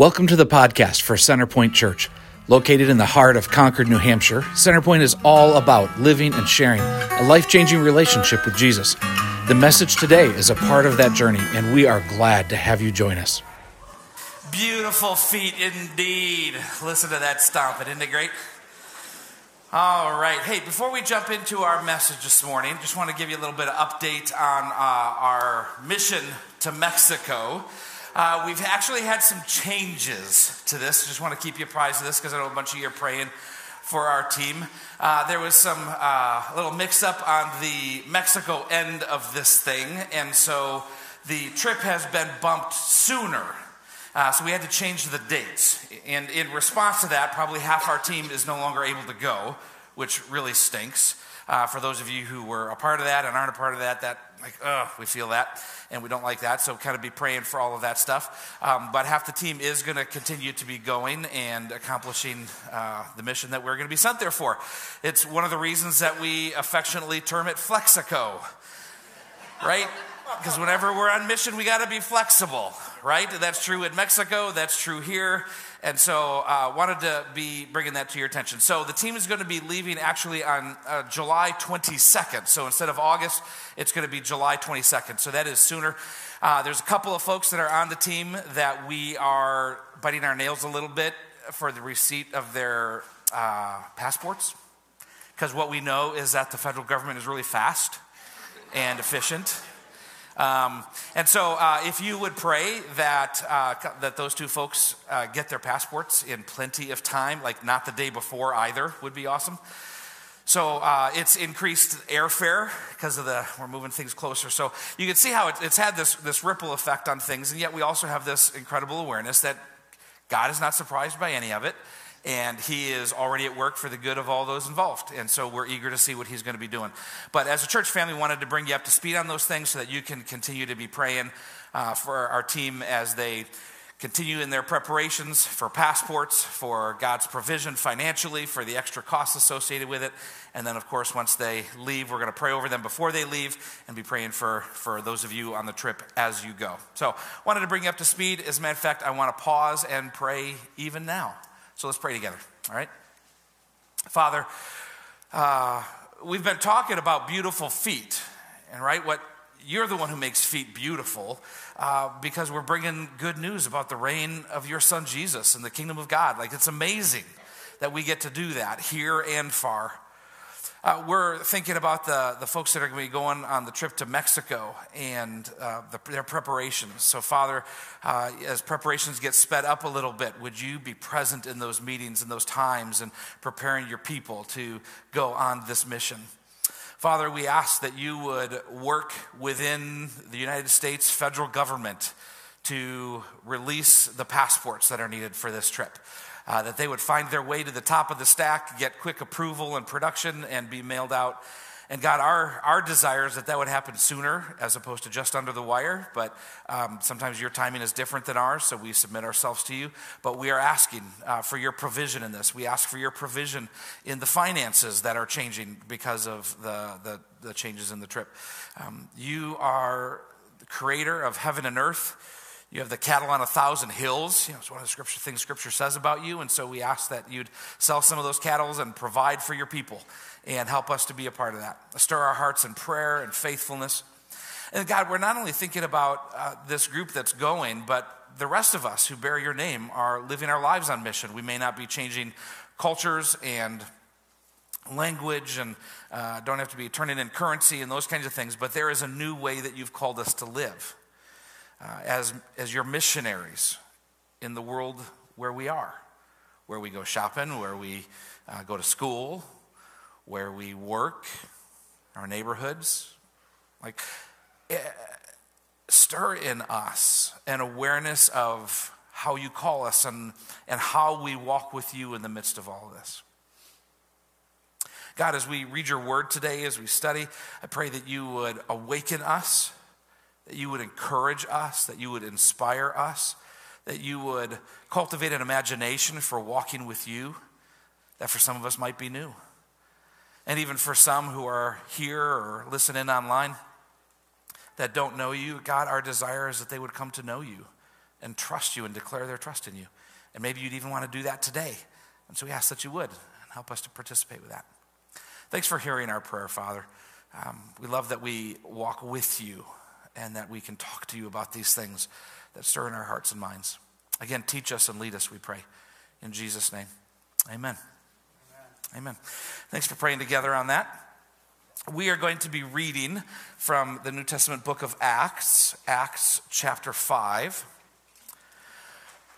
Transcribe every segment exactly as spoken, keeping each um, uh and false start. Welcome to the podcast for Centerpoint Church. Located in the heart of Concord, New Hampshire, Centerpoint is all about living and sharing a life-changing relationship with Jesus. The message today is a part of that journey, and we are glad to have you join us. Beautiful feet indeed. Listen to that stomping. Isn't it great? All right. Hey, before we jump into our message this morning, just want to give you a little bit of update on uh, our mission to Mexico. Uh, we've actually had some changes to this. Just want to keep you apprised of this because I know a bunch of you are praying for our team. Uh, there was some uh, little mix-up on the Mexico end of this thing, and so the trip has been bumped sooner. Uh, so we had to change the dates. And in response to that, probably half our team is no longer able to go, which really stinks. Uh, for those of you who were a part of that and aren't a part of that, that like, ugh, we feel that, and we don't like that, so kind of be praying for all of that stuff. Um, but half the team is going to continue to be going and accomplishing uh, the mission that we're going to be sent there for. It's one of the reasons that we affectionately term it Flexico, right? Because whenever we're on mission, we got to be flexible, right? That's true in Mexico, that's true here. And so I uh, wanted to be bringing that to your attention. So the team is going to be leaving actually on uh, July twenty-second. So instead of August, it's going to be July twenty-second. So that is sooner. Uh, there's a couple of folks that are on the team that we are biting our nails a little bit for the receipt of their uh, passports. Because what we know is that the federal government is really fast and efficient. Um, and so uh, if you would pray that uh, that those two folks uh, get their passports in plenty of time, like not the day before either, would be awesome. So uh, it's increased airfare because of the, we're moving things closer. So you can see how it, it's had this, this ripple effect on things, and yet we also have this incredible awareness that God is not surprised by any of it. And he is already at work for the good of all those involved. And so we're eager to see what he's going to be doing. But as a church family, we wanted to bring you up to speed on those things so that you can continue to be praying uh, for our team as they continue in their preparations for passports, for God's provision financially, for the extra costs associated with it. And then, of course, once they leave, we're going to pray over them before they leave and be praying for, for those of you on the trip as you go. So wanted to bring you up to speed. As a matter of fact, I want to pause and pray even now. So let's pray together, all right? Father, uh, we've been talking about beautiful feet, and right, what you're the one who makes feet beautiful uh, because we're bringing good news about the reign of your son Jesus and the kingdom of God. Like, it's amazing that we get to do that here and far. Uh, we're thinking about the, the folks that are going to be going on the trip to Mexico and uh, the, their preparations. So, Father, uh, as preparations get sped up a little bit, would you be present in those meetings and those times and preparing your people to go on this mission? Father, we ask that you would work within the United States federal government to release the passports that are needed for this trip. Uh, that they would find their way to the top of the stack, get quick approval and production, and be mailed out. And God, our, our desire is that that would happen sooner as opposed to just under the wire. But um, sometimes your timing is different than ours, so we submit ourselves to you. But we are asking uh, for your provision in this. We ask for your provision in the finances that are changing because of the, the, the changes in the trip. Um, you are the creator of heaven and earth. You have the cattle on a thousand hills. You know, it's one of the scripture things Scripture says about you. And so we ask that you'd sell some of those cattle and provide for your people and help us to be a part of that. Stir our hearts in prayer and faithfulness. And God, we're not only thinking about uh, this group that's going, but the rest of us who bear your name are living our lives on mission. We may not be changing cultures and language and uh, don't have to be turning in currency and those kinds of things, but there is a new way that you've called us to live. Uh, as as your missionaries in the world where we are, where we go shopping, where we uh, go to school, where we work, our neighborhoods. Like, uh, stir in us an awareness of how you call us and, and how we walk with you in the midst of all of this. God, as we read your word today, as we study, I pray that you would awaken us, that you would encourage us, that you would inspire us, that you would cultivate an imagination for walking with you, that for some of us might be new. And even for some who are here or listening online that don't know you, God, our desire is that they would come to know you, and trust you and declare their trust in you. And maybe you'd even want to do that today. And so we ask that you would, and help us to participate with that. Thanks for hearing our prayer, Father. Um, we love that we walk with you and that we can talk to you about these things that stir in our hearts and minds. Again, teach us and lead us, we pray. In Jesus' name, amen. Amen. Amen. Thanks for praying together on that. We are going to be reading from the New Testament book of Acts, Acts chapter five.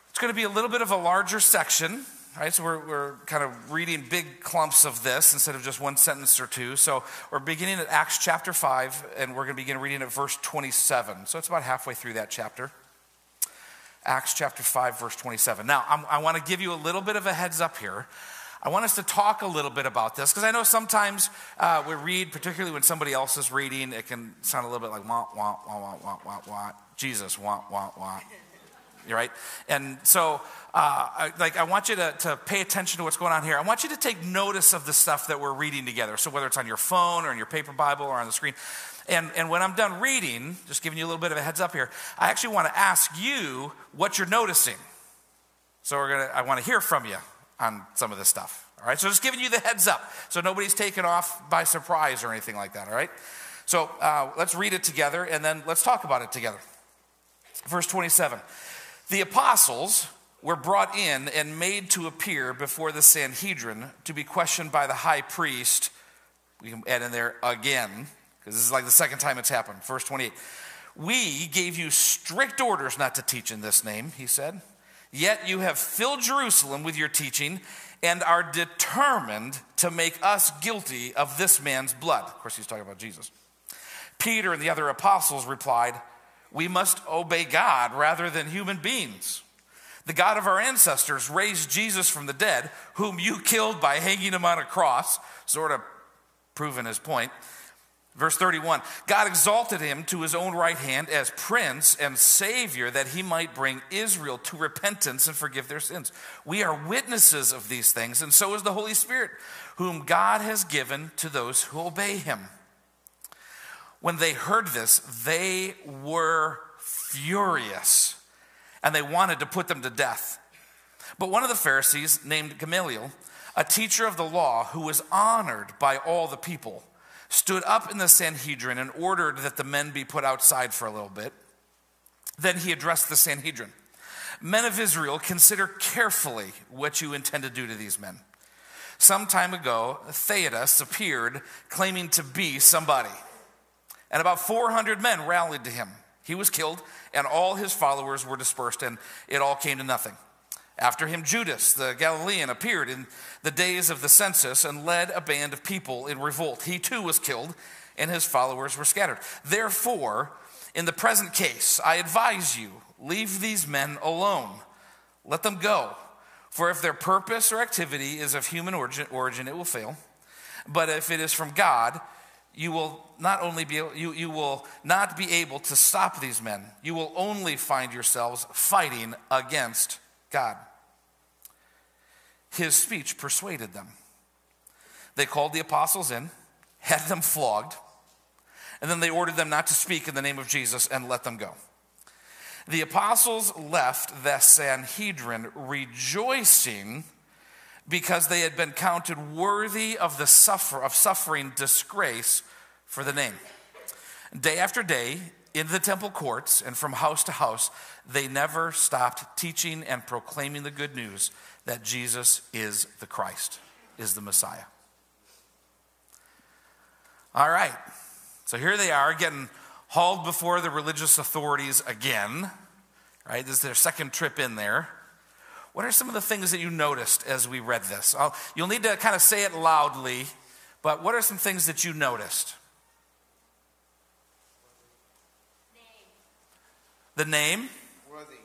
It's going to be a little bit of a larger section, right? So we're, we're kind of reading big clumps of this instead of just one sentence or two. So we're beginning at Acts chapter five, and we're going to begin reading at verse twenty-seven. So it's about halfway through that chapter. Acts chapter five, verse twenty-seven. Now, I'm, I want to give you a little bit of a heads up here. I want us to talk a little bit about this, because I know sometimes uh, we read, particularly when somebody else is reading, it can sound a little bit like, wah, wah, wah, wah, wah, wah, wah, Jesus, wah, wah, wah. You're right? And so, uh, I, like, I want you to, to pay attention to what's going on here. I want you to take notice of the stuff that we're reading together. So whether it's on your phone or in your paper Bible or on the screen. And, and when I'm done reading, just giving you a little bit of a heads up here, I actually want to ask you what you're noticing. So we're gonna, I want to hear from you on some of this stuff. All right, so just giving you the heads up. So nobody's taken off by surprise or anything like that, all right? So uh, let's read it together and then let's talk about it together. Verse twenty-seven. The apostles were brought in and made to appear before the Sanhedrin to be questioned by the high priest. We can add in there again, because this is like the second time it's happened. Verse twenty-eight, we gave you strict orders not to teach in this name, he said. Yet you have filled Jerusalem with your teaching and are determined to make us guilty of this man's blood. Of course, he's talking about Jesus. Peter and the other apostles replied, we must obey God rather than human beings. The God of our ancestors raised Jesus from the dead, whom you killed by hanging him on a cross, sort of proving his point. Verse thirty-one, God exalted him to his own right hand as prince and savior that he might bring Israel to repentance and forgive their sins. We are witnesses of these things, and so is the Holy Spirit, whom God has given to those who obey him. When they heard this, they were furious, and they wanted to put them to death. But one of the Pharisees, named Gamaliel, a teacher of the law who was honored by all the people, stood up in the Sanhedrin and ordered that the men be put outside for a little bit. Then he addressed the Sanhedrin. Men of Israel, consider carefully what you intend to do to these men. Some time ago, Theudas appeared claiming to be somebody. And about four hundred men rallied to him. He was killed, and all his followers were dispersed, and it all came to nothing. After him, Judas the Galilean appeared in the days of the census and led a band of people in revolt. He too was killed, and his followers were scattered. Therefore, in the present case, I advise you, leave these men alone. Let them go. For if their purpose or activity is of human origin, origin it will fail. But if it is from God, you will not only be you, you will not be able to stop these men. You will only find yourselves fighting against God. His speech persuaded them. They called the apostles in, had them flogged, and then they ordered them not to speak in the name of Jesus and let them go. The apostles left the Sanhedrin rejoicing because they had been counted worthy of the suffer of suffering disgrace for the name. Day after day, in the temple courts and from house to house, they never stopped teaching and proclaiming the good news that Jesus is the Christ, is the Messiah. All right, so here they are getting hauled before the religious authorities again, right? This is their second trip in there. What are some of the things that you noticed as we read this? I'll, you'll need to kind of say it loudly, but what are some things that you noticed? The name, worthy.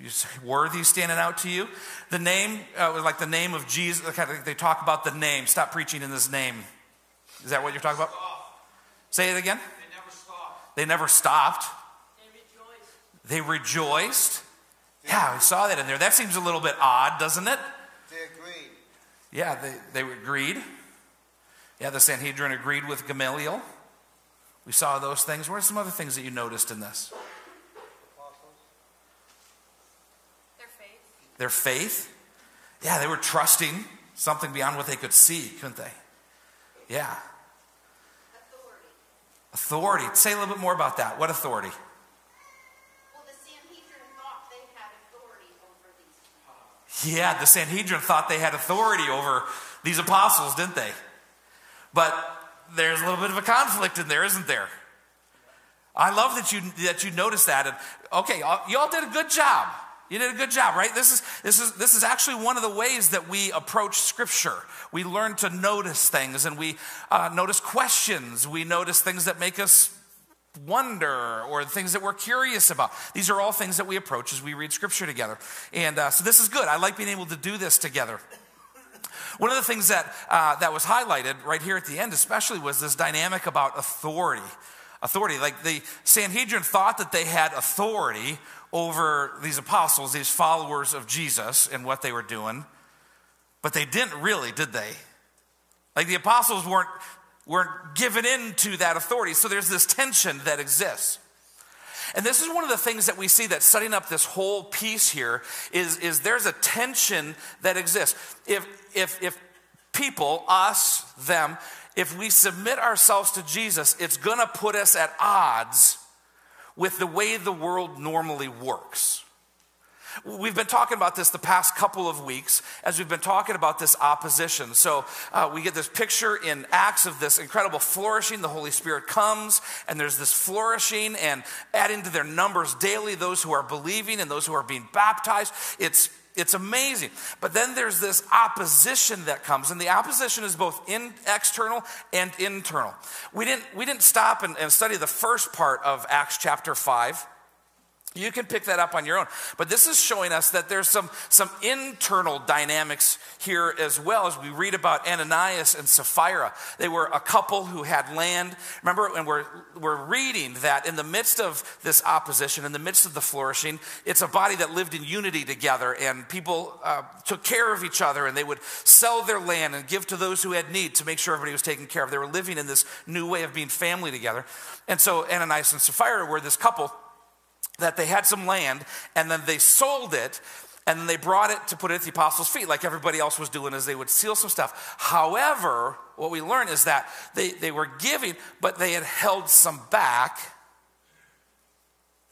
You say worthy standing out to you. The name, uh, like the name of Jesus. They talk about the name. Stop preaching in this name. Is that what you're talking about? Say it again. They never stopped. They never stopped. They rejoiced. They rejoiced. They yeah, we saw that in there. That seems a little bit odd, doesn't it? They agreed. Yeah, they they agreed. Yeah, the Sanhedrin agreed with Gamaliel. We saw those things. What are some other things that you noticed in this? their faith. Yeah, they were trusting something beyond what they could see, couldn't they? Yeah. Authority. Authority. Say a little bit more about that. What authority? Well, the Sanhedrin thought they had authority over these apostles. Yeah, the Sanhedrin thought they had authority over these apostles, didn't they? But there's a little bit of a conflict in there, isn't there? I love that you that you noticed that. And okay, you all did a good job. You did a good job, right? This is this is this is actually one of the ways that we approach Scripture. We learn to notice things, and we uh, notice questions. We notice things that make us wonder, or things that we're curious about. These are all things that we approach as we read Scripture together. And uh, so this is good. I like being able to do this together. One of the things that uh, that was highlighted right here at the end, especially, was this dynamic about authority. Authority, like the Sanhedrin thought that they had authority over these apostles, these followers of Jesus, and what they were doing, but they didn't really, did they? Like the apostles weren't weren't given into that authority, so there's this tension that exists. And this is one of the things that we see that's setting up this whole piece here is is there's a tension that exists. If if if people, us, them, if we submit ourselves to Jesus, it's going to put us at odds with the way the world normally works. We've been talking about this the past couple of weeks as we've been talking about this opposition. So uh, we get this picture in Acts of this incredible flourishing. The Holy Spirit comes, and there's this flourishing, and adding to their numbers daily those who are believing and those who are being baptized. It's It's amazing. But then there's this opposition that comes, and the opposition is both in, external and internal. We didn't, we didn't stop and, and study the first part of Acts chapter five. You can pick that up on your own. But this is showing us that there's some, some internal dynamics here as well, as we read about Ananias and Sapphira. They were a couple who had land. Remember, and we're, we're reading that in the midst of this opposition, in the midst of the flourishing, it's a body that lived in unity together, and people uh, took care of each other, and they would sell their land and give to those who had need to make sure everybody was taken care of. They were living in this new way of being family together. And so Ananias and Sapphira were this couple that they had some land, and then they sold it, and then they brought it to put it at the apostles' feet, like everybody else was doing, as they would steal some stuff. However, what we learn is that they, they were giving, but they had held some back,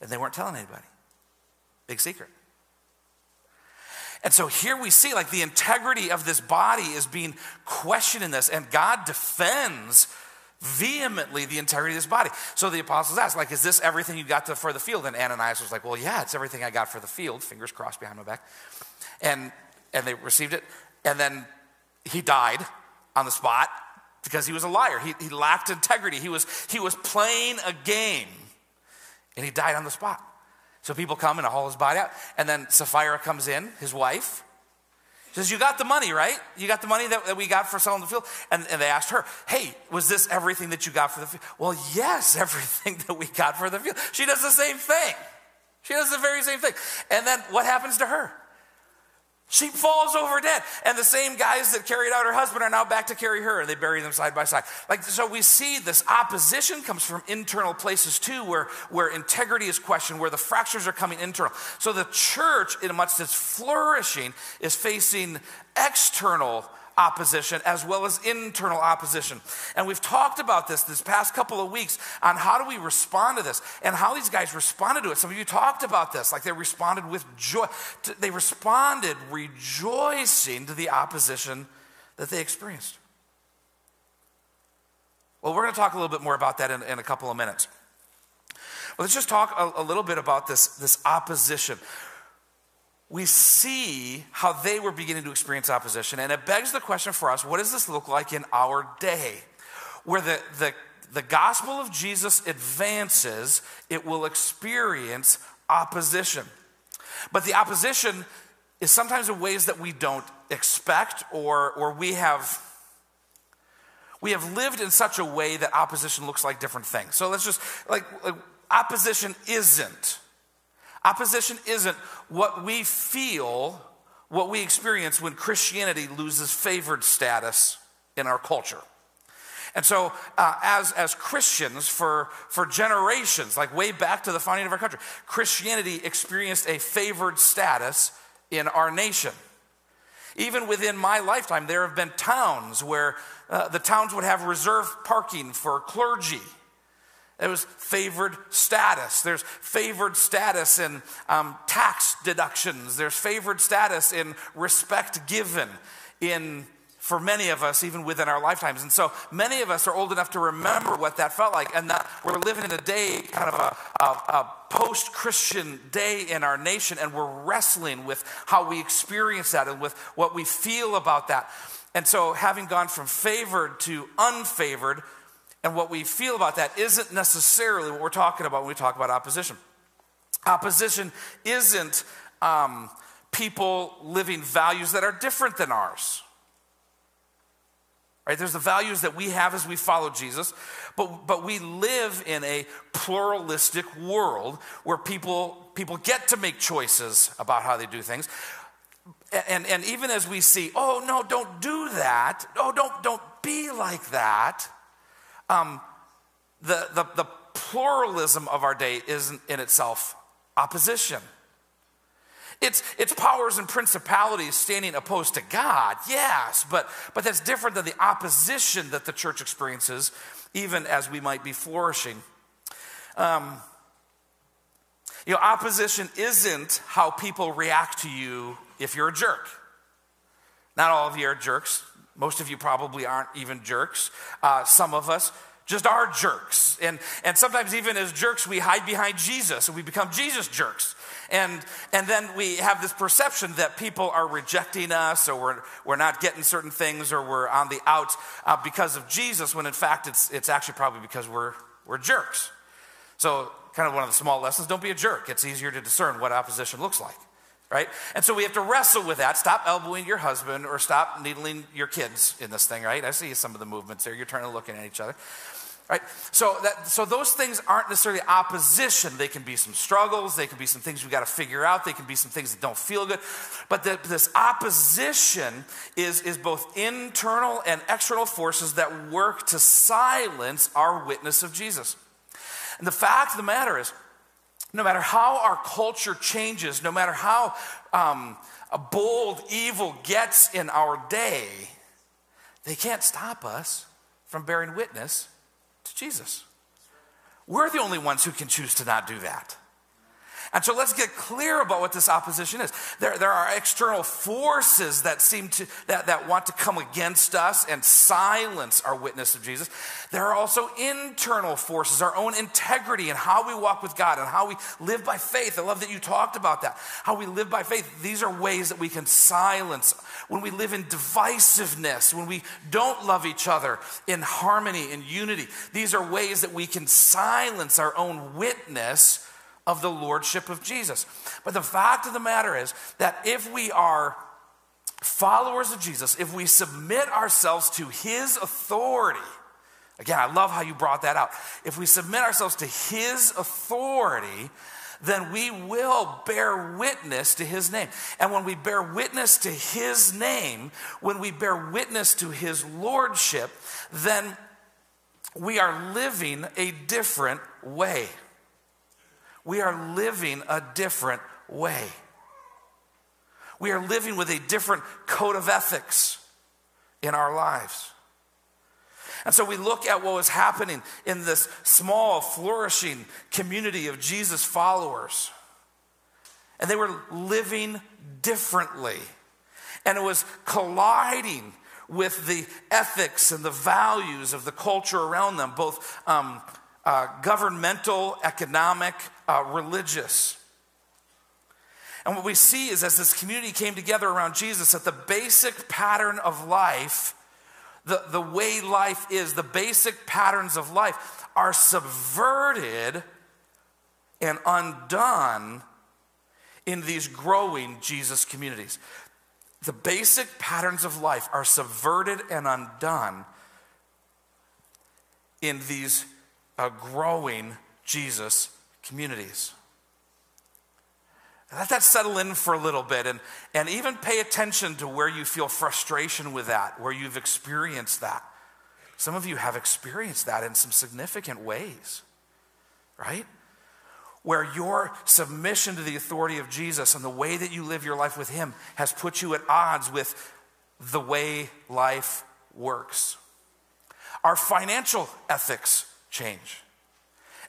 and they weren't telling anybody. Big secret. And so here we see, like, the integrity of this body is being questioned in this, and God defends vehemently the integrity of this body. So the apostles asked, like, is this everything you got to, for the field? And Ananias was like, well, yeah, it's everything I got for the field. Fingers crossed behind my back. And and they received it. And then he died on the spot because he was a liar. He, he lacked integrity. He was, he was playing a game. And he died on the spot. So people come and haul his body out. And then Sapphira comes in, his wife. Says, you got the money, right? You got the money that, that we got for selling the field? And, and they asked her, hey, was this everything that you got for the field? Well, yes, everything that we got for the field. She does the same thing. She does the very same thing. And then what happens to her? She falls over dead. And the same guys that carried out her husband are now back to carry her. And they bury them side by side. Like, so we see this opposition comes from internal places too, where, where integrity is questioned, where the fractures are coming internal. So the church, in much that's flourishing, is facing external opposition as well as internal opposition. And we've talked about this this past couple of weeks on how do we respond to this and how these guys responded to it. Some of you talked about this, like they responded with joy. They responded rejoicing to the opposition that they experienced. Well, we're going to talk a little bit more about that in, in a couple of minutes. Well, let's just talk a, a little bit about this, this opposition. We see how they were beginning to experience opposition, and it begs the question for us, what does this look like in our day? Where the, the, the gospel of Jesus advances, it will experience opposition. But the opposition is sometimes in ways that we don't expect, or, or we have... we have lived in such a way that opposition looks like different things. So let's just, like, like opposition isn't... Opposition isn't what we feel, what we experience when Christianity loses favored status in our culture. And so uh, as, as Christians for, for generations, like way back to the founding of our country, Christianity experienced a favored status in our nation. Even within my lifetime, there have been towns where uh, the towns would have reserved parking for clergy. It was favored status. There's favored status in um, tax deductions. There's favored status in respect given in, for many of us, even within our lifetimes. And so many of us are old enough to remember what that felt like, and that we're living in a day, kind of a, a, a post-Christian day in our nation, and we're wrestling with how we experience that and with what we feel about that. And so having gone from favored to unfavored, and what we feel about that isn't necessarily what we're talking about when we talk about opposition. Opposition isn't um, people living values that are different than ours. Right? There's the values that we have as we follow Jesus, but, but we live in a pluralistic world where people, people get to make choices about how they do things. And, and even as we see, oh, no, don't do that. Oh, don't, don't be like that. Um, the, the, the pluralism of our day isn't in itself opposition. It's, it's powers and principalities standing opposed to God, yes, but, but that's different than the opposition that the church experiences, even as we might be flourishing. Um, you know, opposition isn't how people react to you if you're a jerk. Not all of you are jerks. Most of you probably aren't even jerks. Uh, some of us just are jerks. And, and sometimes even as jerks, we hide behind Jesus and we become Jesus jerks. And, and then we have this perception that people are rejecting us, or we're, we're not getting certain things, or we're on the outs uh, because of Jesus, when in fact it's, it's actually probably because we're, we're jerks. So kind of one of the small lessons, don't be a jerk. It's easier to discern what opposition looks like. Right? And so we have to wrestle with that. Stop elbowing your husband or stop needling your kids in this thing, right? I see some of the movements there. You're turning and looking at each other. Right? So that so those things aren't necessarily opposition. They can be some struggles, they can be some things we gotta figure out, they can be some things that don't feel good. But the, this opposition is is both internal and external forces that work to silence our witness of Jesus. And the fact of the matter is, no matter how our culture changes, no matter how um, a bold evil gets in our day, they can't stop us from bearing witness to Jesus. We're the only ones who can choose to not do that. And so let's get clear about what this opposition is. There, there are external forces that seem to that, that want to come against us and silence our witness of Jesus. There are also internal forces, our own integrity and how we walk with God and how we live by faith. I love that you talked about that. How we live by faith. These are ways that we can silence when we live in divisiveness, when we don't love each other in harmony and unity. These are ways that we can silence our own witness of the lordship of Jesus. But the fact of the matter is that if we are followers of Jesus, if we submit ourselves to his authority, again, I love how you brought that out. If we submit ourselves to his authority, then we will bear witness to his name. And when we bear witness to his name, when we bear witness to his lordship, then we are living a different way. We are living a different way. We are living with a different code of ethics in our lives. And so we look at what was happening in this small, flourishing community of Jesus followers. And they were living differently. And it was colliding with the ethics and the values of the culture around them, both um, Uh, governmental, economic, uh, religious. And what we see is as this community came together around Jesus, that the basic pattern of life, the, the way life is, the basic patterns of life are subverted and undone in these growing Jesus communities. The basic patterns of life are subverted and undone in these Uh, growing Jesus communities. Let that settle in for a little bit, and, and even pay attention to where you feel frustration with that, where you've experienced that. Some of you have experienced that in some significant ways, right? where your submission to the authority of Jesus and the way that you live your life with him has put you at odds with the way life works. Our financial ethics change.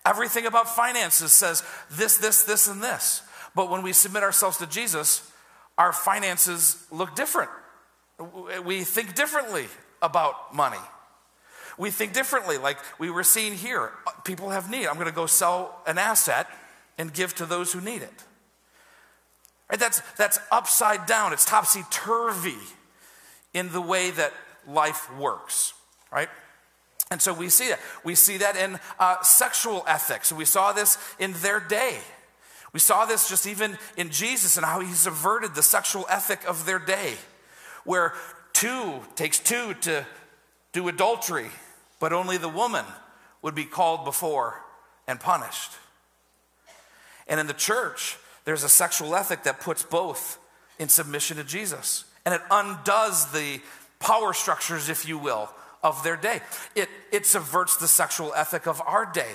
Everything about finances says this, this, this, and this. But when we submit ourselves to Jesus, our finances look different. We think differently about money. We think differently, like we were seeing here. People have need. I'm going to go sell an asset and give to those who need it. Right? That's, that's upside down. It's topsy-turvy in the way that life works, right? And so we see that. We see that in uh, sexual ethics. We saw this in their day. We saw this just even in Jesus and how he subverted the sexual ethic of their day, where two takes two to do adultery, but only the woman would be called before and punished. And in the church, there's a sexual ethic that puts both in submission to Jesus. And it undoes the power structures, if you will, of their day. It, it subverts the sexual ethic of our day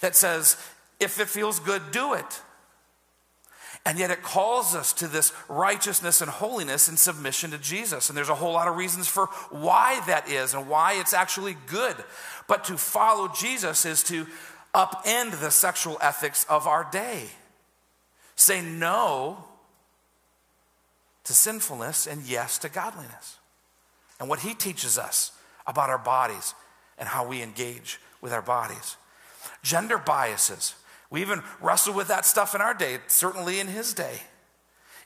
that says, if it feels good, do it. And yet it calls us to this righteousness and holiness and submission to Jesus. And there's a whole lot of reasons for why that is and why it's actually good. But to follow Jesus is to upend the sexual ethics of our day. Say no to sinfulness and yes to godliness. And what he teaches us about our bodies and how we engage with our bodies. Gender biases. We even wrestle with that stuff in our day, certainly in his day.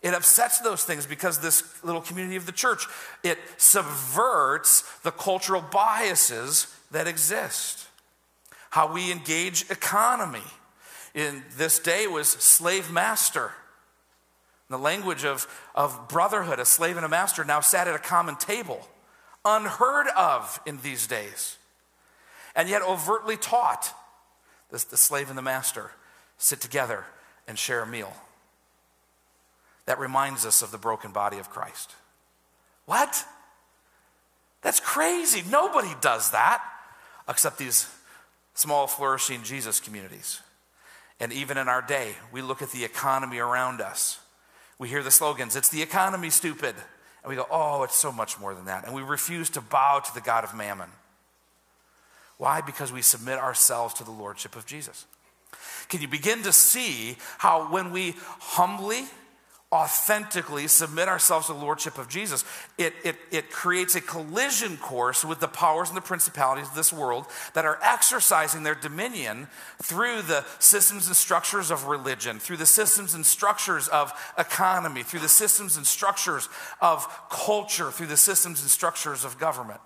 It upsets those things because this little community of the church, it subverts the cultural biases that exist. How we engage economy. In this day was slave master. The language of, of brotherhood, a slave and a master now sat at a common table. Unheard of in these days. And yet overtly taught. The, the slave and the master sit together and share a meal. That reminds us of the broken body of Christ. What? That's crazy. Nobody does that except these small, flourishing Jesus communities. And even in our day, we look at the economy around us. We hear the slogans, it's the economy, stupid. And we go, oh, it's so much more than that. And we refuse to bow to the God of mammon. Why? Because we submit ourselves to the lordship of Jesus. Can you begin to see how when we humbly, authentically submit ourselves to the lordship of Jesus, it, it, it creates a collision course with the powers and the principalities of this world that are exercising their dominion through the systems and structures of religion, through the systems and structures of economy, through the systems and structures of culture, through the systems and structures of government.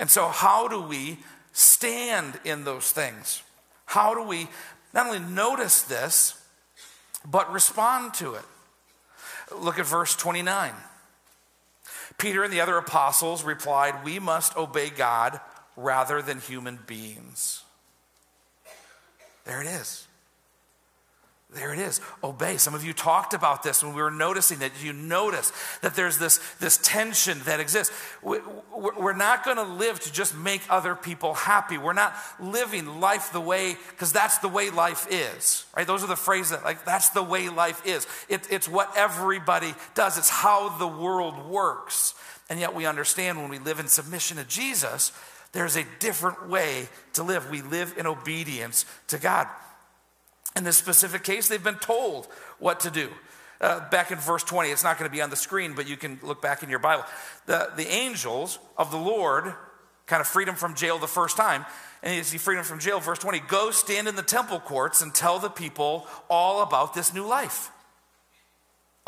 And so how do we stand in those things? How do we not only notice this, but respond to it? Look at verse twenty-nine. Peter and the other apostles replied, "We must obey God rather than human beings." There it is. There it is. Obey. Some of you talked about this when we were noticing that you notice that there's this, this tension that exists. We, we're not going to live to just make other people happy. We're not living life the way, because that's the way life is, right? Those are the phrases that, like, that's the way life is. It, it's what everybody does. It's how the world works. And yet we understand when we live in submission to Jesus, there's a different way to live. We live in obedience to God. In this specific case, they've been told what to do. Uh, back in verse twenty, it's not going to be on the screen, but you can look back in your Bible. The, the angels of the Lord kind of freed him from jail the first time. And you see freedom from jail, verse twenty, "Go stand in the temple courts and tell the people all about this new life."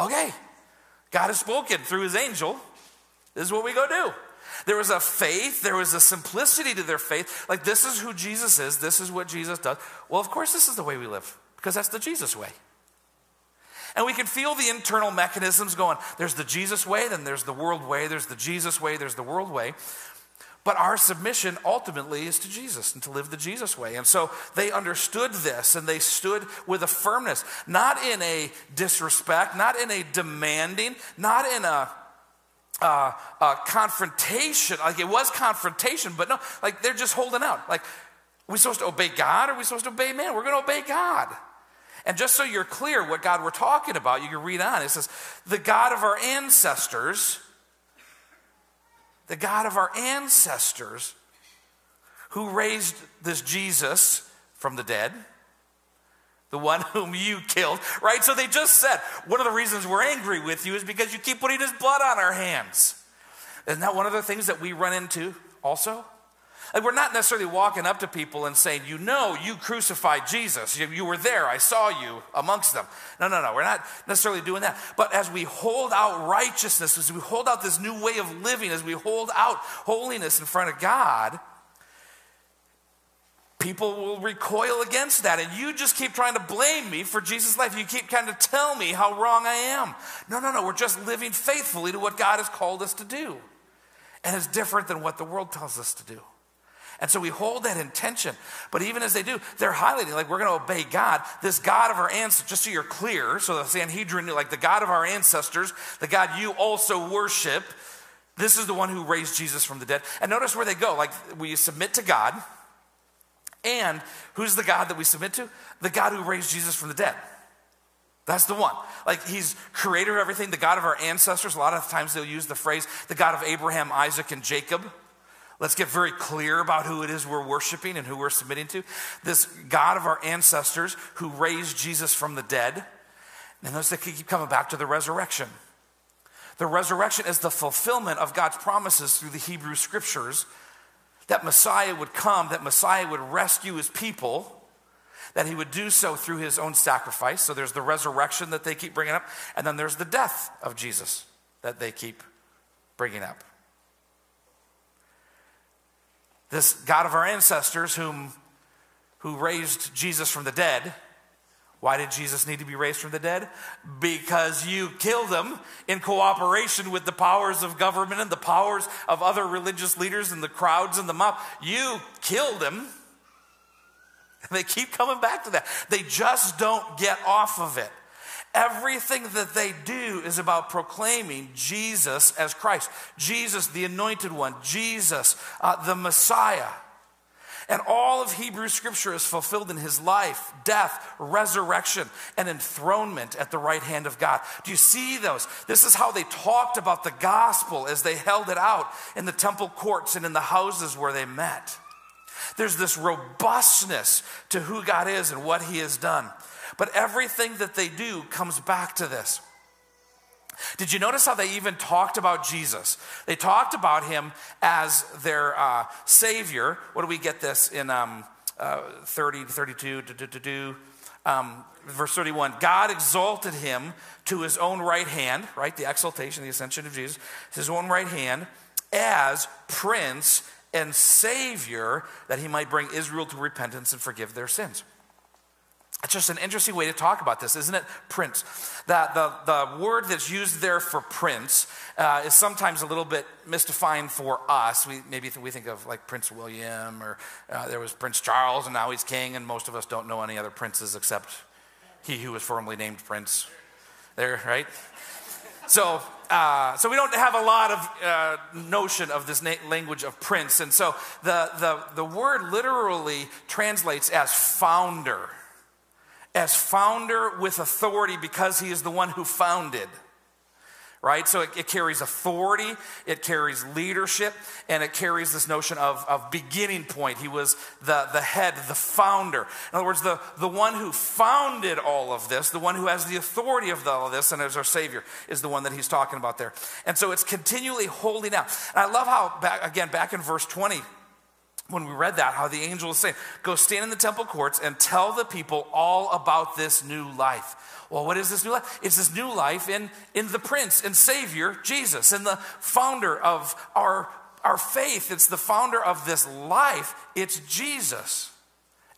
Okay, God has spoken through his angel. This is what we go do. There was a faith, there was a simplicity to their faith. Like, this is who Jesus is, this is what Jesus does. Well, of course, this is the way we live, because that's the Jesus way. And we can feel the internal mechanisms going, there's the Jesus way, then there's the world way, there's the Jesus way, there's the world way. But our submission ultimately is to Jesus and to live the Jesus way. And so they understood this and they stood with a firmness, not in a disrespect, not in a demanding, not in a Uh, uh, confrontation. Like, it was confrontation, but no, like, they're just holding out. Like, Are we supposed to obey God or are we supposed to obey man? We're going to obey God. And just so you're clear what God we're talking about, you can read on. It says, the God of our ancestors, the God of our ancestors who raised this Jesus from the dead, the one whom you killed, right? So they just said, one of the reasons we're angry with you is because you keep putting his blood on our hands. Isn't that one of the things that we run into also? Like, we're not necessarily walking up to people and saying, you know, you crucified Jesus. You, you were there. I saw you amongst them. No, no, no. We're not necessarily doing that. But as we hold out righteousness, as we hold out this new way of living, as we hold out holiness in front of God, people will recoil against that. And you just keep trying to blame me for Jesus' life. You keep trying to tell me how wrong I am. No, no, no. We're just living faithfully to what God has called us to do. And it's different than what the world tells us to do. And so we hold that intention. But even as they do, they're highlighting, like, we're going to obey God, this God of our ancestors, just so you're clear, so the Sanhedrin, like, the God of our ancestors, the God you also worship, this is the one who raised Jesus from the dead. And notice where they go. Like, we submit to God, and who's the God that we submit to? The God who raised Jesus from the dead. That's the one. Like, he's creator of everything, the God of our ancestors. A lot of times they'll use the phrase, the God of Abraham, Isaac, and Jacob. Let's get very clear about who it is we're worshiping and who we're submitting to. This God of our ancestors who raised Jesus from the dead. And notice they keep coming back to the resurrection. The resurrection is the fulfillment of God's promises through the Hebrew scriptures that Messiah would come, that Messiah would rescue his people, that he would do so through his own sacrifice. So there's the resurrection that they keep bringing up, and then there's the death of Jesus that they keep bringing up. This God of our ancestors whom, who raised Jesus from the dead. Why did Jesus need to be raised from the dead? Because you killed him in cooperation with the powers of government and the powers of other religious leaders and the crowds and the mob. You killed him. And they keep coming back to that. They just don't get off of it. Everything that they do is about proclaiming Jesus as Christ, Jesus the anointed one, Jesus uh, the Messiah. And all of Hebrew scripture is fulfilled in his life, death, resurrection, and enthronement at the right hand of God. Do you see those? This is how they talked about the gospel as they held it out in the temple courts and in the houses where they met. There's this robustness to who God is and what he has done. But everything that they do comes back to this. Did you notice how they even talked about Jesus? They talked about him as their uh, Savior. What do we get this in um, uh, thirty, thirty-two, do, do, do, do, um, verse thirty-one? God exalted him to his own right hand, right? The exaltation, the ascension of Jesus, his own right hand, as Prince and Savior, that he might bring Israel to repentance and forgive their sins. It's just an interesting way to talk about this, isn't it? Prince. The, the, the word that's used there for prince uh, is sometimes a little bit mystifying for us. We maybe th- we think of like Prince William, or uh, there was Prince Charles, and now he's king, and most of us don't know any other princes except he who was formerly named Prince. There, right? So... Uh, so we don't have a lot of uh, notion of this na- language of prince. And so the, the, the word literally translates as founder, as founder with authority, because he is the one who founded, right? So it, it carries authority, it carries leadership, and it carries this notion of, of beginning point. He was the, the head, the founder. In other words, the, the one who founded all of this, the one who has the authority of all of this, and as our Savior, is the one that he's talking about there. And so it's continually holding out. And I love how, back, again, back in verse twenty, when we read that, how the angel is saying, go stand in the temple courts and tell the people all about this new life. Well, what is this new life? It's this new life in, in the Prince and Savior, Jesus, and the founder of our, our faith. It's the founder of this life. It's Jesus.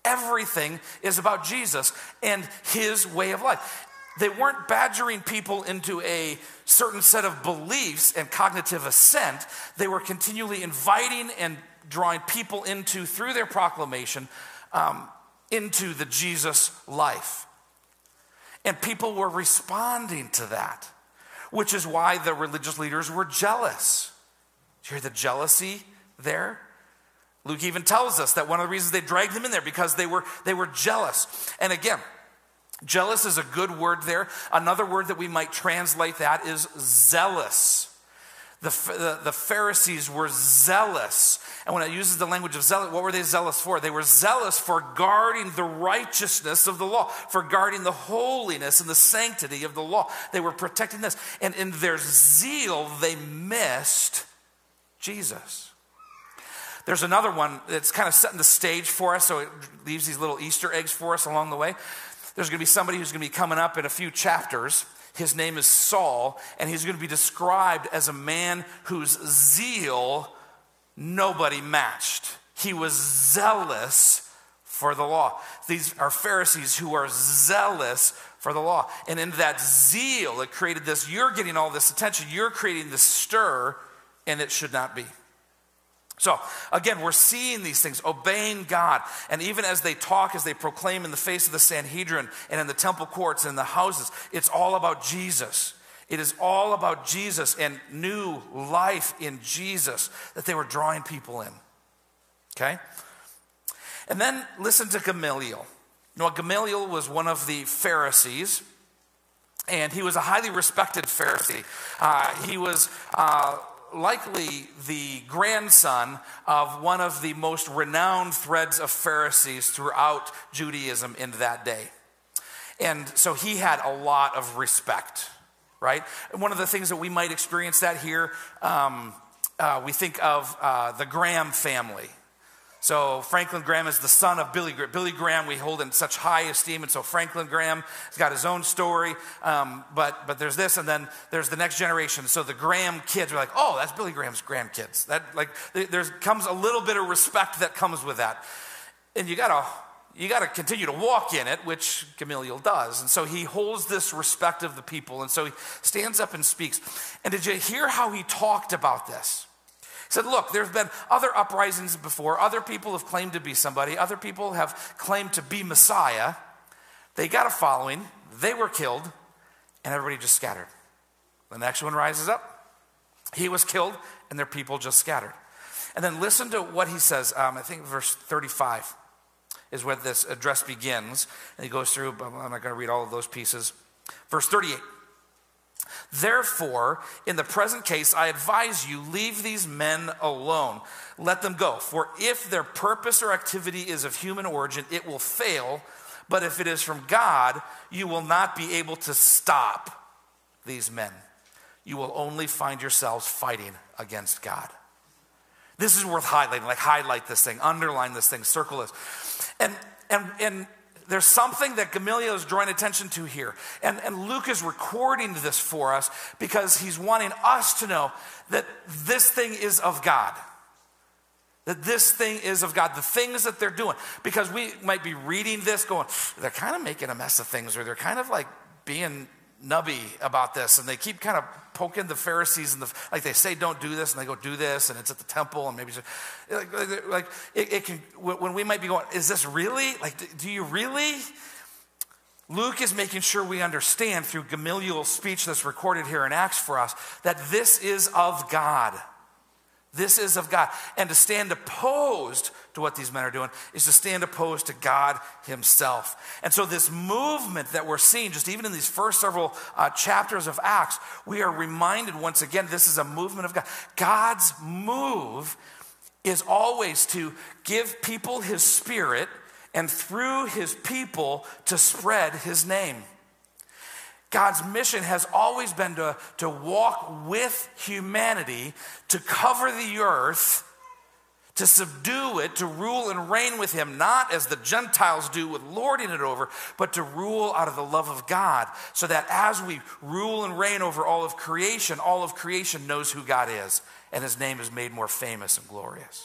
Everything is about Jesus and his way of life. They weren't badgering people into a certain set of beliefs and cognitive assent. They were continually inviting and drawing people into, through their proclamation, um, into the Jesus life. And people were responding to that, which is why the religious leaders were jealous. Did you hear the jealousy there? Luke even tells us that one of the reasons they dragged him in there because they were they were jealous. And again, jealous is a good word there. Another word that we might translate that is zealous. The, the, the Pharisees were zealous. And when it uses the language of zealot, what were they zealous for? They were zealous for guarding the righteousness of the law, for guarding the holiness and the sanctity of the law. They were protecting this. And in their zeal, they missed Jesus. There's another one that's kind of setting the stage for us, so it leaves these little Easter eggs for us along the way. There's going to be somebody who's going to be coming up in a few chapters. His name is Saul, and he's going to be described as a man whose zeal nobody matched. He was zealous for the law. These are Pharisees who are zealous for the law. And in that zeal, it created this, you're getting all this attention, you're creating this stir, and it should not be. So, again, we're seeing these things, obeying God. And even as they talk, as they proclaim in the face of the Sanhedrin and in the temple courts and in the houses, it's all about Jesus. It is all about Jesus and new life in Jesus that they were drawing people in. Okay? And then listen to Gamaliel. Now, Gamaliel was one of the Pharisees, and he was a highly respected Pharisee. Uh, he was... Uh, likely the grandson of one of the most renowned threads of Pharisees throughout Judaism in that day. And so he had a lot of respect, right? And one of the things that we might experience that here, um, uh, we think of uh, the Graham family. So Franklin Graham is the son of Billy Graham. Billy Graham we hold in such high esteem, and so Franklin Graham has got his own story, um, but but there's this, and then there's the next generation. So the Graham kids are like, oh, that's Billy Graham's grandkids. That like there comes a little bit of respect that comes with that, and you gotta you gotta continue to walk in it, which Gamaliel does, and so he holds this respect of the people, and so he stands up and speaks. And did you hear how he talked about this? He said, look, there's been other uprisings before. Other people have claimed to be somebody. Other people have claimed to be Messiah. They got a following. They were killed. And everybody just scattered. The next one rises up. He was killed, and their people just scattered. And then listen to what he says. Um, I think verse thirty-five is where this address begins. And he goes through, but I'm not going to read all of those pieces. Verse thirty-eight. Therefore, in the present case, I advise you, leave these men alone. Let them go. For if their purpose or activity is of human origin, it will fail. But if it is from God, you will not be able to stop these men. You will only find yourselves fighting against God. This is worth highlighting. Like, highlight this thing. Underline this thing. Circle this. And, and, and. There's something that Gamaliel is drawing attention to here. And, and Luke is recording this for us because he's wanting us to know that this thing is of God. That this thing is of God. The things that they're doing. Because we might be reading this going, they're kind of making a mess of things, or they're kind of like being nubby about this, and they keep kind of poking the Pharisees, and the, like they say don't do this, and they go do this, and it's at the temple, and maybe just, like, like it, it can, when we might be going, is this really, like, do you really? Luke is making sure we understand through Gamaliel's speech that's recorded here in Acts for us that this is of God. This is of God. And to stand opposed to what these men are doing is to stand opposed to God himself. And so this movement that we're seeing, just even in these first several uh, chapters of Acts, we are reminded once again, this is a movement of God. God's move is always to give people his spirit, and through his people to spread his name. God's mission has always been to, to walk with humanity, to cover the earth, to subdue it, to rule and reign with him, not as the Gentiles do with lording it over, but to rule out of the love of God, so that as we rule and reign over all of creation, all of creation knows who God is, and his name is made more famous and glorious.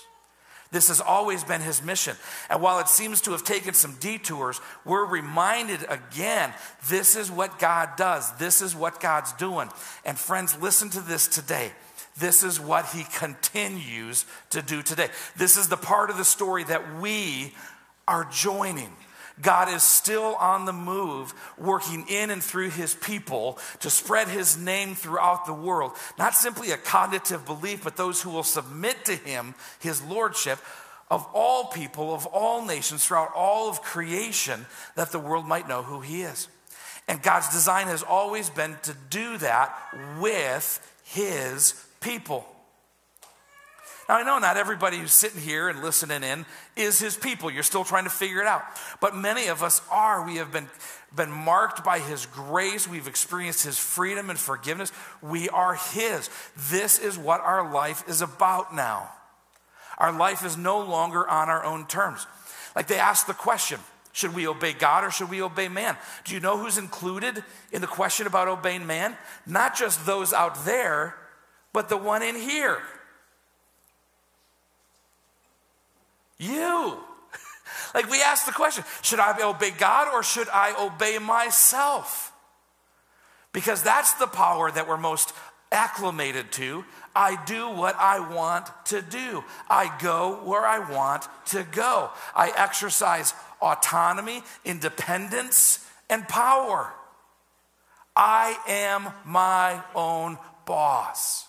This has always been his mission. And while it seems to have taken some detours, we're reminded again, this is what God does. This is what God's doing. And friends, listen to this today. This is what he continues to do today. This is the part of the story that we are joining. God is still on the move, working in and through his people to spread his name throughout the world. Not simply a cognitive belief, but those who will submit to him, his lordship, of all people, of all nations, throughout all of creation, that the world might know who he is. And God's design has always been to do that with his people. Now, I know not everybody who's sitting here and listening in is his people. You're still trying to figure it out. But many of us are. We have been, been marked by his grace. We've experienced his freedom and forgiveness. We are his. This is what our life is about now. Our life is no longer on our own terms. Like they asked the question, should we obey God or should we obey man? Do you know who's included in the question about obeying man? Not just those out there, but the one in here. You. Like we asked the question, should I obey God or should I obey myself? Because that's the power that we're most acclimated to. I do what I want to do. I go where I want to go. I exercise autonomy, independence, and power. I am my own boss.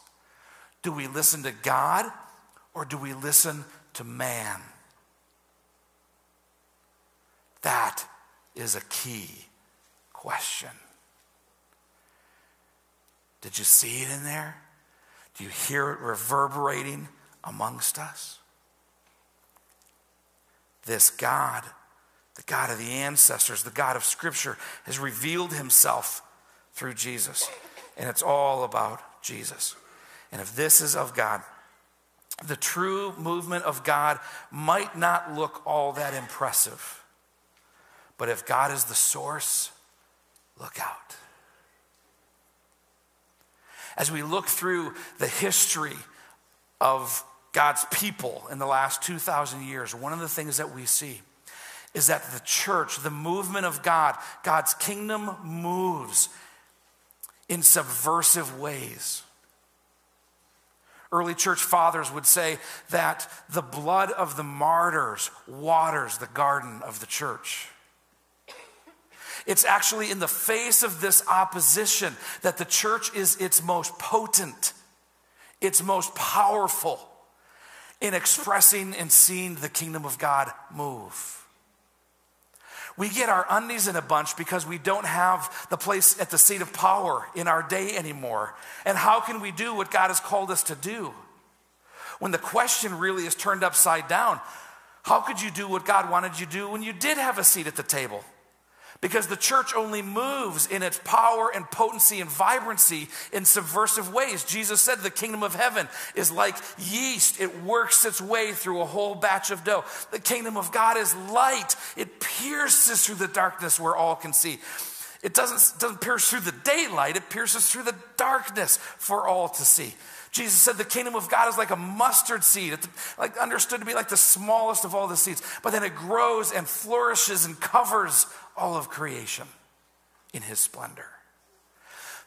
Do we listen to God or do we listen to man? That is a key question. Did you see it in there? Do you hear it reverberating amongst us? This God, the God of the ancestors, the God of Scripture, has revealed himself through Jesus. And it's all about Jesus. And if this is of God, the true movement of God might not look all that impressive. But if God is the source, look out. As we look through the history of God's people in the last two thousand years, one of the things that we see is that the church, the movement of God, God's kingdom moves in subversive ways. Early church fathers would say that the blood of the martyrs waters the garden of the church. It's actually in the face of this opposition that the church is its most potent, its most powerful in expressing and seeing the kingdom of God move. We get our undies in a bunch because we don't have the place at the seat of power in our day anymore. And how can we do what God has called us to do? When the question really is turned upside down, how could you do what God wanted you to do when you did have a seat at the table? Because the church only moves in its power and potency and vibrancy in subversive ways. Jesus said the kingdom of heaven is like yeast. It works its way through a whole batch of dough. The kingdom of God is light. It pierces through the darkness where all can see. It doesn't, doesn't pierce through the daylight. It pierces through the darkness for all to see. Jesus said the kingdom of God is like a mustard seed, it's like understood to be like the smallest of all the seeds. But then it grows and flourishes and covers all of creation in his splendor.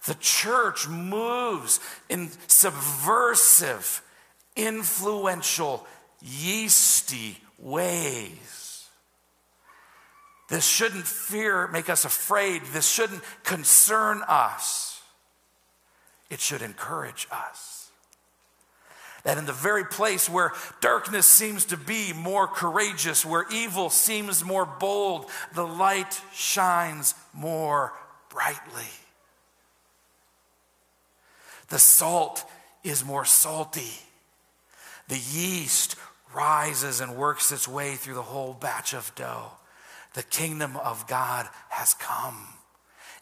The church moves in subversive, influential, yeasty ways. This shouldn't fear, make us afraid. This shouldn't concern us. It should encourage us. That in the very place where darkness seems to be more courageous, where evil seems more bold, the light shines more brightly. The salt is more salty. The yeast rises and works its way through the whole batch of dough. The kingdom of God has come.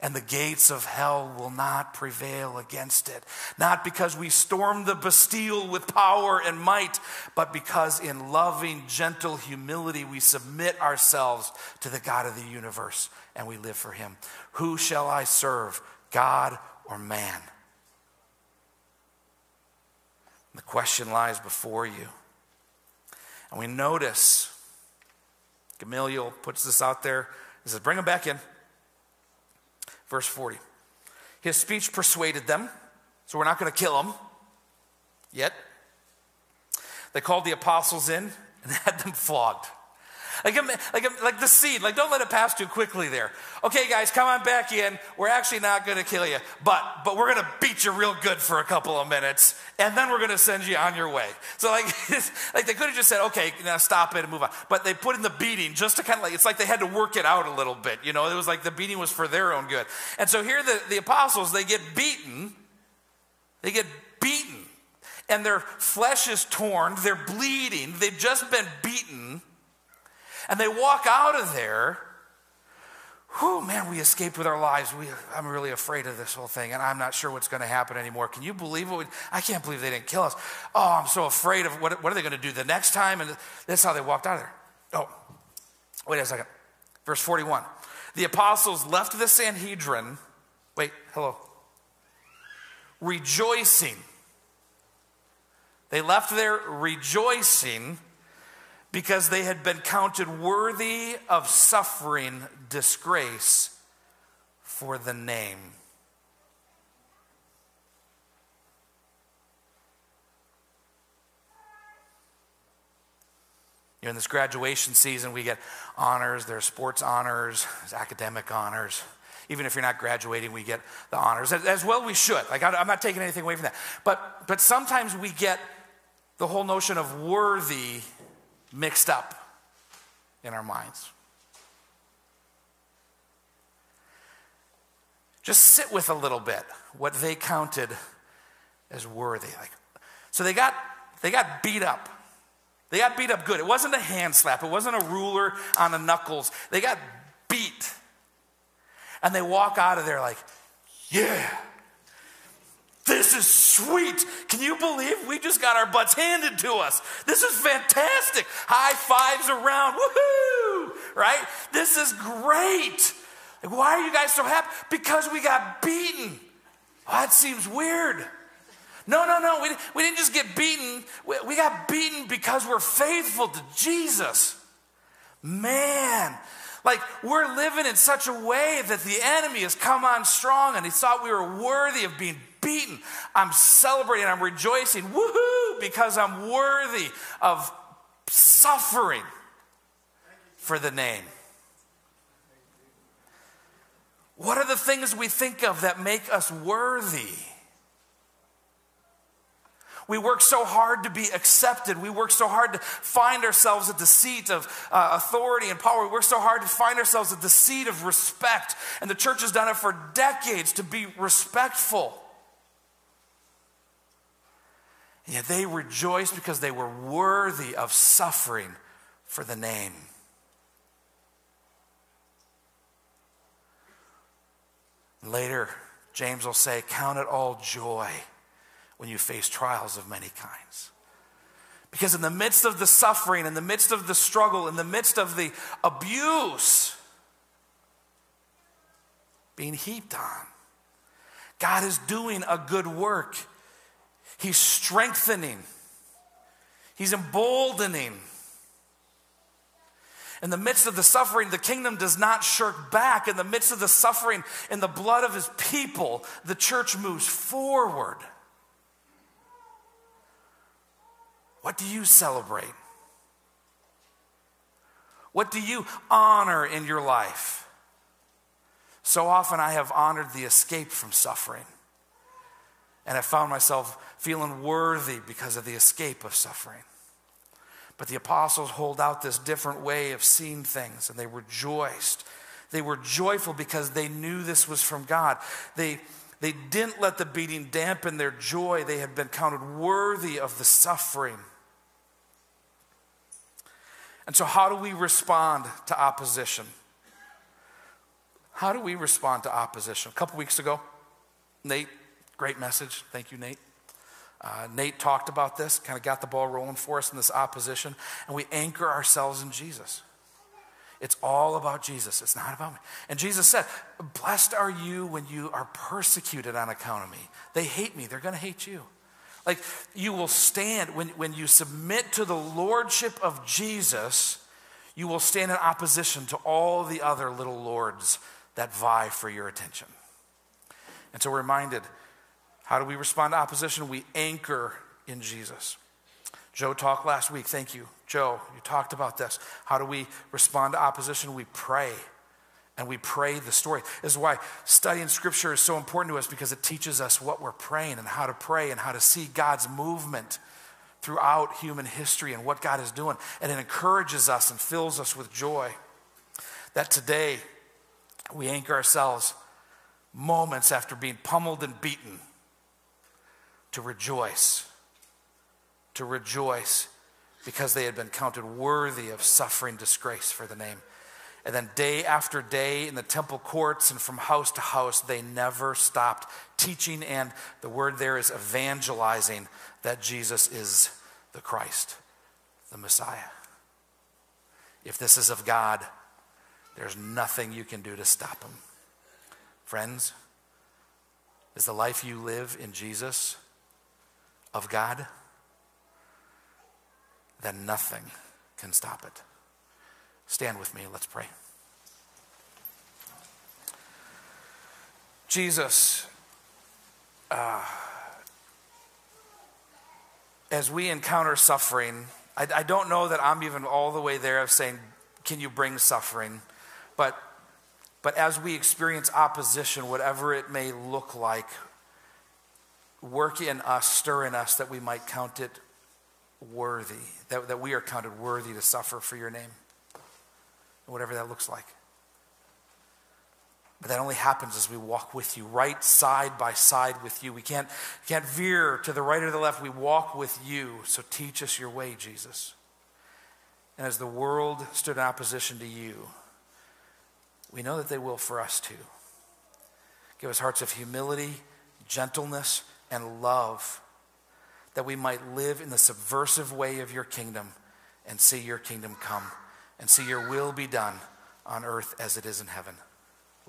And the gates of hell will not prevail against it. Not because we storm the Bastille with power and might, but because in loving, gentle humility, we submit ourselves to the God of the universe and we live for him. Who shall I serve, God or man? The question lies before you. And we notice, Gamaliel puts this out there. He says, bring them back in. Verse forty, his speech persuaded them, so we're not going to kill him yet. They called the apostles in and had them flogged. Like, like, like the seed. Like, don't let it pass too quickly there. Okay, guys, come on back in. We're actually not going to kill you, but but we're going to beat you real good for a couple of minutes, and then we're going to send you on your way. So, like, like they could have just said, okay, now stop it and move on. But they put in the beating just to kind of like, it's like they had to work it out a little bit. You know, it was like the beating was for their own good. And so here the, the apostles, they get beaten. They get beaten. And their flesh is torn, they're bleeding, they've just been beaten, and they walk out of there, whew, man, we escaped with our lives. We, I'm really afraid of this whole thing, and I'm not sure what's going to happen anymore. Can you believe what we, I can't believe they didn't kill us. Oh, I'm so afraid of what, what are they going to do the next time? And that's how they walked out of there. Oh, wait a second. Verse forty-one. The apostles left the Sanhedrin, wait, hello, rejoicing. They left there rejoicing because they had been counted worthy of suffering disgrace for the name. You know, in this graduation season, we get honors. There are sports honors, there's academic honors. Even if you're not graduating, we get the honors. As well we should. Like, I'm not taking anything away from that. But, but sometimes we get the whole notion of worthy mixed up in our minds. Just sit with a little bit what they counted as worthy. Like, so they got, they got beat up. They got beat up good. It wasn't a hand slap. It wasn't a ruler on the knuckles. They got beat. And they walk out of there like, yeah, this is sweet. Can you believe we just got our butts handed to us? This is fantastic. High fives around, woohoo, right? This is great. Like, why are you guys so happy? Because we got beaten. Oh, that seems weird. No, no, no, we, we didn't just get beaten. We, we got beaten because we're faithful to Jesus. Man. Like, we're living in such a way that the enemy has come on strong and he thought we were worthy of being beaten. I'm celebrating, I'm rejoicing, woohoo, because I'm worthy of suffering for the name. What are the things we think of that make us worthy? We work so hard to be accepted. We work so hard to find ourselves at the seat of uh, authority and power. We work so hard to find ourselves at the seat of respect. And the church has done it for decades to be respectful. And yet they rejoiced because they were worthy of suffering for the name. Later, James will say, count it all joy when you face trials of many kinds. Because in the midst of the suffering, in the midst of the struggle, in the midst of the abuse being heaped on, God is doing a good work. He's strengthening. He's emboldening. In the midst of the suffering, the kingdom does not shirk back. In the midst of the suffering, in the blood of his people, the church moves forward. What do you celebrate? What do you honor in your life? So often I have honored the escape from suffering. And I found myself feeling worthy because of the escape of suffering. But the apostles hold out this different way of seeing things, and they rejoiced. They were joyful because they knew this was from God. They They didn't let the beating dampen their joy. They had been counted worthy of the suffering. And so how do we respond to opposition? How do we respond to opposition? A couple weeks ago, Nate, great message. Thank you, Nate. Uh, Nate talked about this, kind of got the ball rolling for us in this opposition. And we anchor ourselves in Jesus. It's all about Jesus. It's not about me. And Jesus said, blessed are you when you are persecuted on account of me. They hate me. They're going to hate you. Like, you will stand, when, when you submit to the lordship of Jesus, you will stand in opposition to all the other little lords that vie for your attention. And so we're reminded, how do we respond to opposition? We anchor in Jesus. Joe talked last week. Thank you, Joe. You talked about this. How do we respond to opposition? We pray. And we pray the story. This is why studying Scripture is so important to us, because it teaches us what we're praying and how to pray and how to see God's movement throughout human history and what God is doing. And it encourages us and fills us with joy that today we anchor ourselves moments after being pummeled and beaten to rejoice, to rejoice because they had been counted worthy of suffering disgrace for the name. And then day after day in the temple courts and from house to house, they never stopped teaching, and the word there is evangelizing, that Jesus is the Christ, the Messiah. If this is of God, there's nothing you can do to stop him. Friends, is the life you live in Jesus of God? Then nothing can stop it. Stand with me, let's pray. Jesus, uh, as we encounter suffering, I, I don't know that I'm even all the way there of saying, can you bring suffering? But, but as we experience opposition, whatever it may look like, work in us, stir in us that we might count it worthy, that, that we are counted worthy to suffer for your name. Whatever that looks like. But that only happens as we walk with you, right side by side with you. We can't, can't veer to the right or the left. We walk with you. So teach us your way, Jesus. And as the world stood in opposition to you, we know that they will for us too. Give us hearts of humility, gentleness, and love, that we might live in the subversive way of your kingdom and see your kingdom come. And see your will be done on earth as it is in heaven.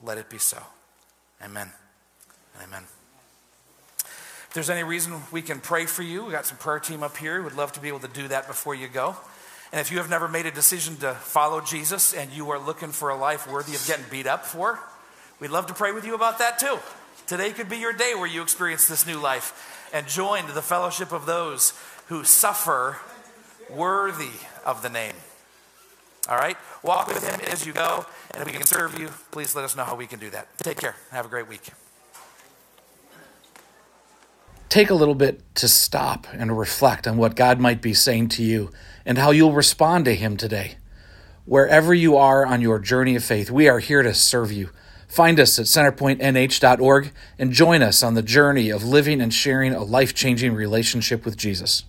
Let it be so. Amen. And amen. If there's any reason we can pray for you, we got some prayer team up here. We'd love to be able to do that before you go. And if you have never made a decision to follow Jesus and you are looking for a life worthy of getting beat up for, we'd love to pray with you about that too. Today could be your day where you experience this new life and join the fellowship of those who suffer worthy of the name. All right? Walk with him as you go, and if we can serve you, please let us know how we can do that. Take care. Have a great week. Take a little bit to stop and reflect on what God might be saying to you and how you'll respond to him today. Wherever you are on your journey of faith, we are here to serve you. Find us at centerpoint n h dot org and join us on the journey of living and sharing a life-changing relationship with Jesus.